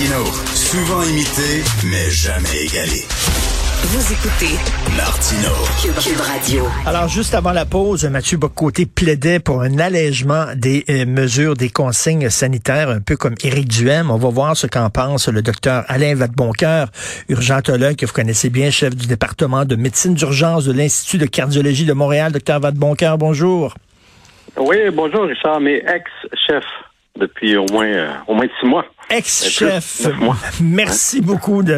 Martineau, souvent imité, mais jamais égalé. Vous écoutez Martineau, Cube Radio. Alors, juste avant la pause, Mathieu Bocoté plaidait pour un allègement des mesures, des consignes sanitaires, un peu comme Éric Duhaime. On va voir ce qu'en pense le docteur Alain Vadeboncoeur, urgentologue que vous connaissez bien, chef du département de médecine d'urgence de l'Institut de cardiologie de Montréal. Docteur Vadeboncoeur, bonjour. Oui, bonjour Richard, mais ex-chef depuis au moins 6 mois. Ex-chef. Merci beaucoup de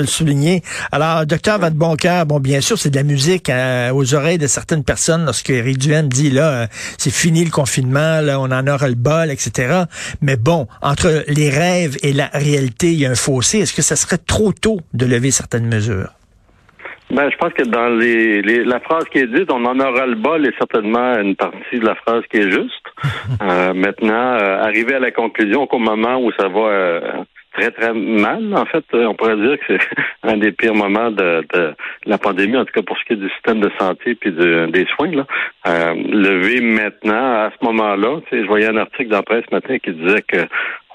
le souligner. Alors, docteur Vadeboncoeur, bon, bien sûr, c'est de la musique aux oreilles de certaines personnes lorsque Éric Duhaime dit, là, c'est fini le confinement, là, on en aura le bol, etc. Mais bon, entre les rêves et la réalité, il y a un fossé. Est-ce que ça serait trop tôt de lever certaines mesures? Ben, je pense que dans la phrase qui est dite, on en aura le bol est certainement une partie de la phrase qui est juste. Maintenant, arriver à la conclusion qu'au moment où ça va très, très mal, en fait, on pourrait dire que c'est un des pires moments de la pandémie, en tout cas pour ce qui est du système de santé puis des soins, là. Lever maintenant, à ce moment-là, tu sais, je voyais un article dans la presse ce matin qui disait que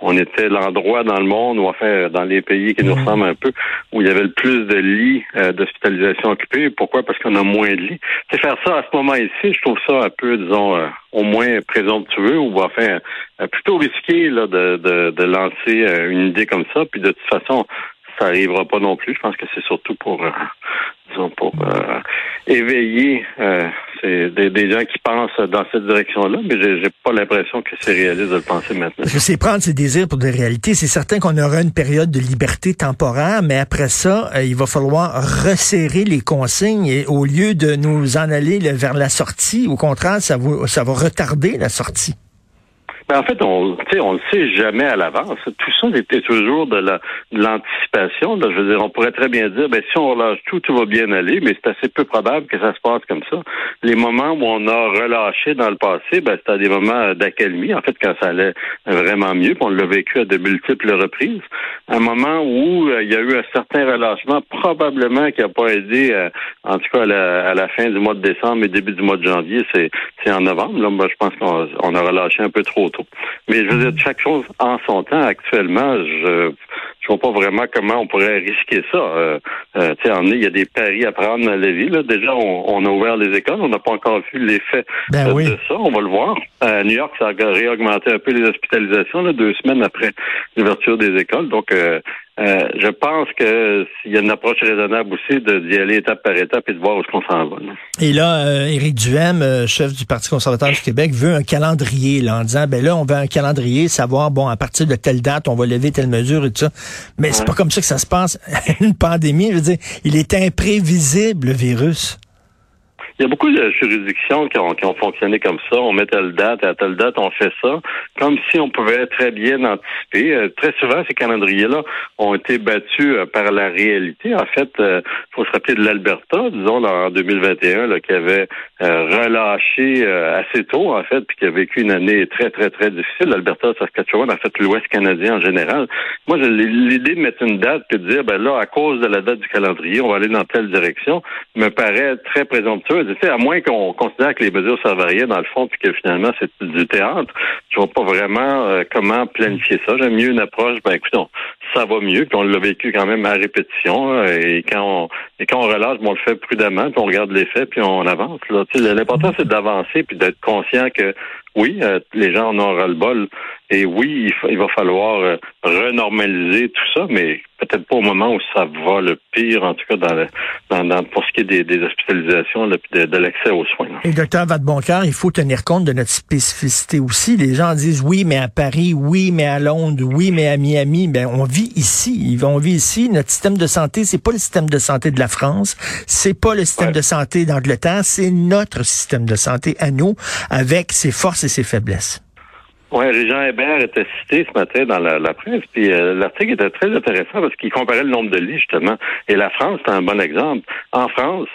on était l'endroit dans le monde, ou enfin dans les pays qui nous ressemblent un peu, où il y avait le plus de lits d'hospitalisation occupés. Pourquoi? Parce qu'on a moins de lits. C'est faire ça à ce moment ici, je trouve ça un peu, disons, au moins présomptueux, ou enfin plutôt risqué là de lancer une idée comme ça. Puis de toute façon, ça n'arrivera pas non plus. Je pense que c'est surtout pour, éveiller des gens qui pensent dans cette direction-là, mais j'ai pas l'impression que c'est réaliste de le penser maintenant. Parce que c'est prendre ses désirs pour des réalités. C'est certain qu'on aura une période de liberté temporaire, mais après ça, il va falloir resserrer les consignes et au lieu de nous en aller vers la sortie, au contraire, ça va retarder la sortie. En fait, on le sait jamais à l'avance. Tout ça était toujours de l'anticipation. Là. Je veux dire, on pourrait très bien dire, ben si on relâche tout va bien aller, mais c'est assez peu probable que ça se passe comme ça. Les moments où on a relâché dans le passé, ben c'était des moments d'accalmie. En fait, quand ça allait vraiment mieux, puis on l'a vécu à de multiples reprises. Un moment où il y a eu un certain relâchement, probablement qui n'a pas aidé, en tout cas à la fin du mois de décembre et début du mois de janvier, c'est en novembre. Là, ben, je pense qu'on a relâché un peu trop tôt. Mais je veux dire, chaque chose en son temps. Actuellement, je vois pas vraiment comment on pourrait risquer ça. Il y a des paris à prendre dans la vie. Là. Déjà, on a ouvert les écoles. On n'a pas encore vu l'effet de ça. On va le voir. À New York, ça a réaugmenté un peu les hospitalisations, là, 2 semaines après l'ouverture des écoles. Donc, je pense que s'il y a une approche raisonnable aussi d'y aller étape par étape et de voir où est-ce qu'on s'en va. Là. Et là, Éric Duhaime, chef du Parti conservateur du Québec, veut un calendrier là, en disant, ben là, on veut un calendrier, savoir, bon, à partir de telle date, on va lever telle mesure et tout ça. Mais c'est pas comme ça que ça se passe. Une pandémie, je veux dire, il est imprévisible, le virus. Il y a beaucoup de juridictions qui ont fonctionné comme ça. On met telle date, à telle date, on fait ça, comme si on pouvait très bien anticiper. Très souvent, ces calendriers-là ont été battus par la réalité. En fait, faut se rappeler de l'Alberta, disons, là, en 2021, là, qui avait relâché assez tôt, en fait, puis qui a vécu une année très, très, très difficile. L'Alberta, Saskatchewan, en fait, l'Ouest canadien en général. Moi, l'idée de mettre une date et de dire, ben là, à cause de la date du calendrier, on va aller dans telle direction, me paraît très présomptueuse. À moins qu'on considère que les mesures servent dans le fond puis que finalement c'est du théâtre, je vois pas vraiment comment planifier ça. J'aime mieux une approche, ben écoute, ça va mieux, puis on l'a vécu quand même à répétition, là, et quand on relâche, ben, on le fait prudemment, puis on regarde l'effet, puis on avance. Là. L'important c'est d'avancer puis d'être conscient que oui, les gens en ont ras-le-bol et oui, il va falloir renormaliser tout ça, mais peut-être pas au moment où ça va le pire, en tout cas pour ce qui est des hospitalisations là, puis de l'accès aux soins. Là. Et docteur Vadeboncoeur, il faut tenir compte de notre spécificité aussi. Les gens disent oui, mais à Paris, oui, mais à Londres, oui, mais à Miami. Ben on vit ici. On vit ici. Notre système de santé, c'est pas le système de santé de la France, c'est pas le système de santé d'Angleterre, c'est notre système de santé à nous, avec ses forces et ses faiblesses. Oui, Réjean Hébert était cité ce matin dans la presse, puis l'article était très intéressant parce qu'il comparait le nombre de lits, justement. Et la France, c'est un bon exemple. En France,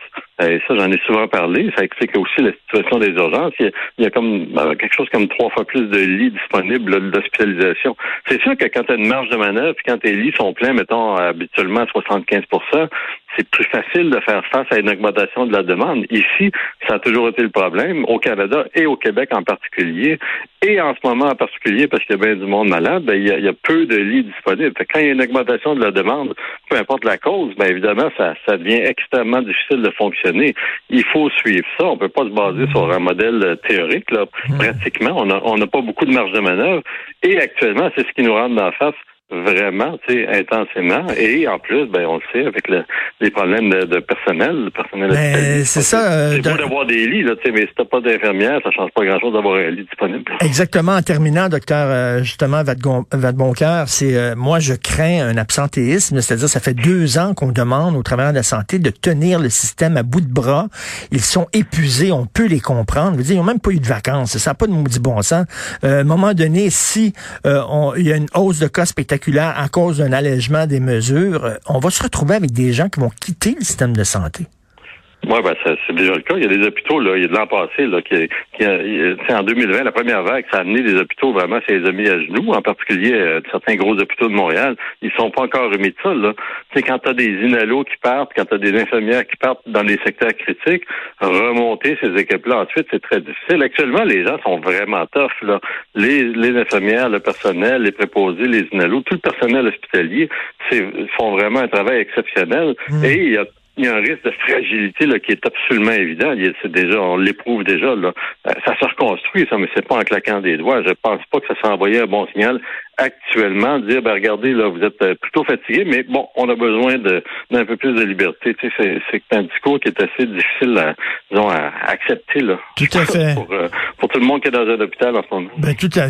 et ça, j'en ai souvent parlé, ça explique aussi la situation des urgences. Il y a comme quelque chose comme 3 fois plus de lits disponibles d'hospitalisation. C'est sûr que quand tu as une marge de manœuvre, quand tes lits sont pleins, mettons, habituellement à 75%, c'est plus facile de faire face à une augmentation de la demande. Ici, ça a toujours été le problème, au Canada et au Québec en particulier. Et en ce moment en particulier, parce qu'il y a bien du monde malade, il y a peu de lits disponibles. Quand il y a une augmentation de la demande, peu importe la cause, évidemment, ça devient extrêmement difficile de fonctionner. Il faut suivre ça. On peut pas se baser sur un modèle théorique, là. Pratiquement, on n'a pas beaucoup de marge de manœuvre. Et actuellement, c'est ce qui nous rentre dans la face vraiment, intensément. Et en plus, on le sait, avec les problèmes de personnel. C'est ça. C'est beau d'avoir des lits, là, mais si t'as pas d'infirmière, ça change pas grand-chose d'avoir un lit disponible. Exactement. En terminant, docteur, justement, Vadeboncoeur, moi, je crains un absentéisme. C'est-à-dire, ça fait 2 ans qu'on demande aux travailleurs de la santé de tenir le système à bout de bras. Ils sont épuisés. On peut les comprendre. Je veux dire, ils ont même pas eu de vacances. Ça n'a pas de maudit bon sens. À un moment donné, si, il y a une hausse de cas spectaculaire, à cause d'un allègement des mesures, on va se retrouver avec des gens qui vont quitter le système de santé. Oui, c'est déjà le cas. Il y a des hôpitaux, là, il y a de l'an passé, là, en 2020, la première vague, ça a amené des hôpitaux vraiment, ça les a mis à genoux, en particulier certains gros hôpitaux de Montréal. Ils sont pas encore remis de ça, là. Tu sais, quand t'as des inhalos qui partent, quand t'as des infirmières qui partent dans les secteurs critiques, remonter ces équipes-là ensuite, c'est très difficile. Actuellement, les gens sont vraiment tough, là. Les infirmières, le personnel, les préposés, les inhalos, tout le personnel hospitalier, font vraiment un travail exceptionnel. Et il y a un risque de fragilité là qui est absolument évident. On l'éprouve déjà. Là. Ça se reconstruit, ça, mais c'est pas en claquant des doigts. Je pense pas que ça soit envoyé un bon signal actuellement, dire regardez, là, vous êtes plutôt fatigué, mais bon, on a besoin d'un peu plus de liberté. Tu sais, c'est un discours qui est assez difficile à accepter là. Tout à fait. Pour tout le monde qui est dans un hôpital en ce moment.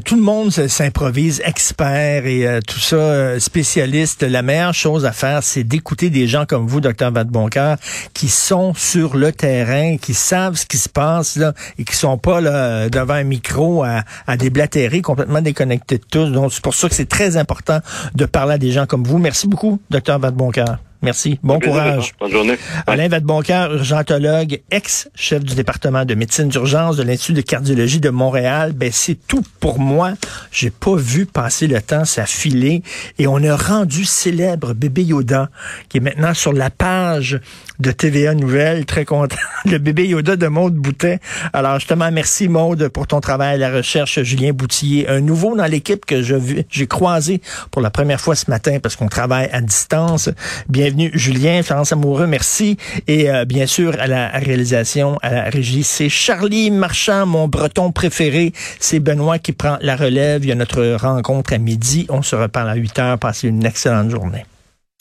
Tout le monde s'improvise expert et tout ça, spécialiste. La meilleure chose à faire, c'est d'écouter des gens comme vous, Dr Vadeboncoeur, qui sont sur le terrain, qui savent ce qui se passe là, et qui sont pas là devant un micro à déblatérer, complètement déconnectés de tous. Donc, c'est pour ça que c'est très important de parler à des gens comme vous. Merci beaucoup, Dr Vadeboncoeur. Merci. Bon courage. Bonne journée. Alain Vadeboncoeur, urgentologue, ex-chef du département de médecine d'urgence de l'Institut de cardiologie de Montréal. C'est tout pour moi. J'ai pas vu passer le temps, ça filait. Et on a rendu célèbre Bébé Yoda, qui est maintenant sur la page de TVA Nouvelles. Très content. Le Bébé Yoda de Maude Boutin. Alors, justement, merci Maude pour ton travail à la recherche. Julien Boutillier, un nouveau dans l'équipe que j'ai croisé pour la première fois ce matin parce qu'on travaille à distance. Bienvenue Julien, Florence Amoureux, merci. Et bien sûr, à la réalisation, à la régie, c'est Charlie Marchand, mon breton préféré. C'est Benoît qui prend la relève. Il y a notre rencontre à midi. On se reparle à 8 heures. Passez une excellente journée.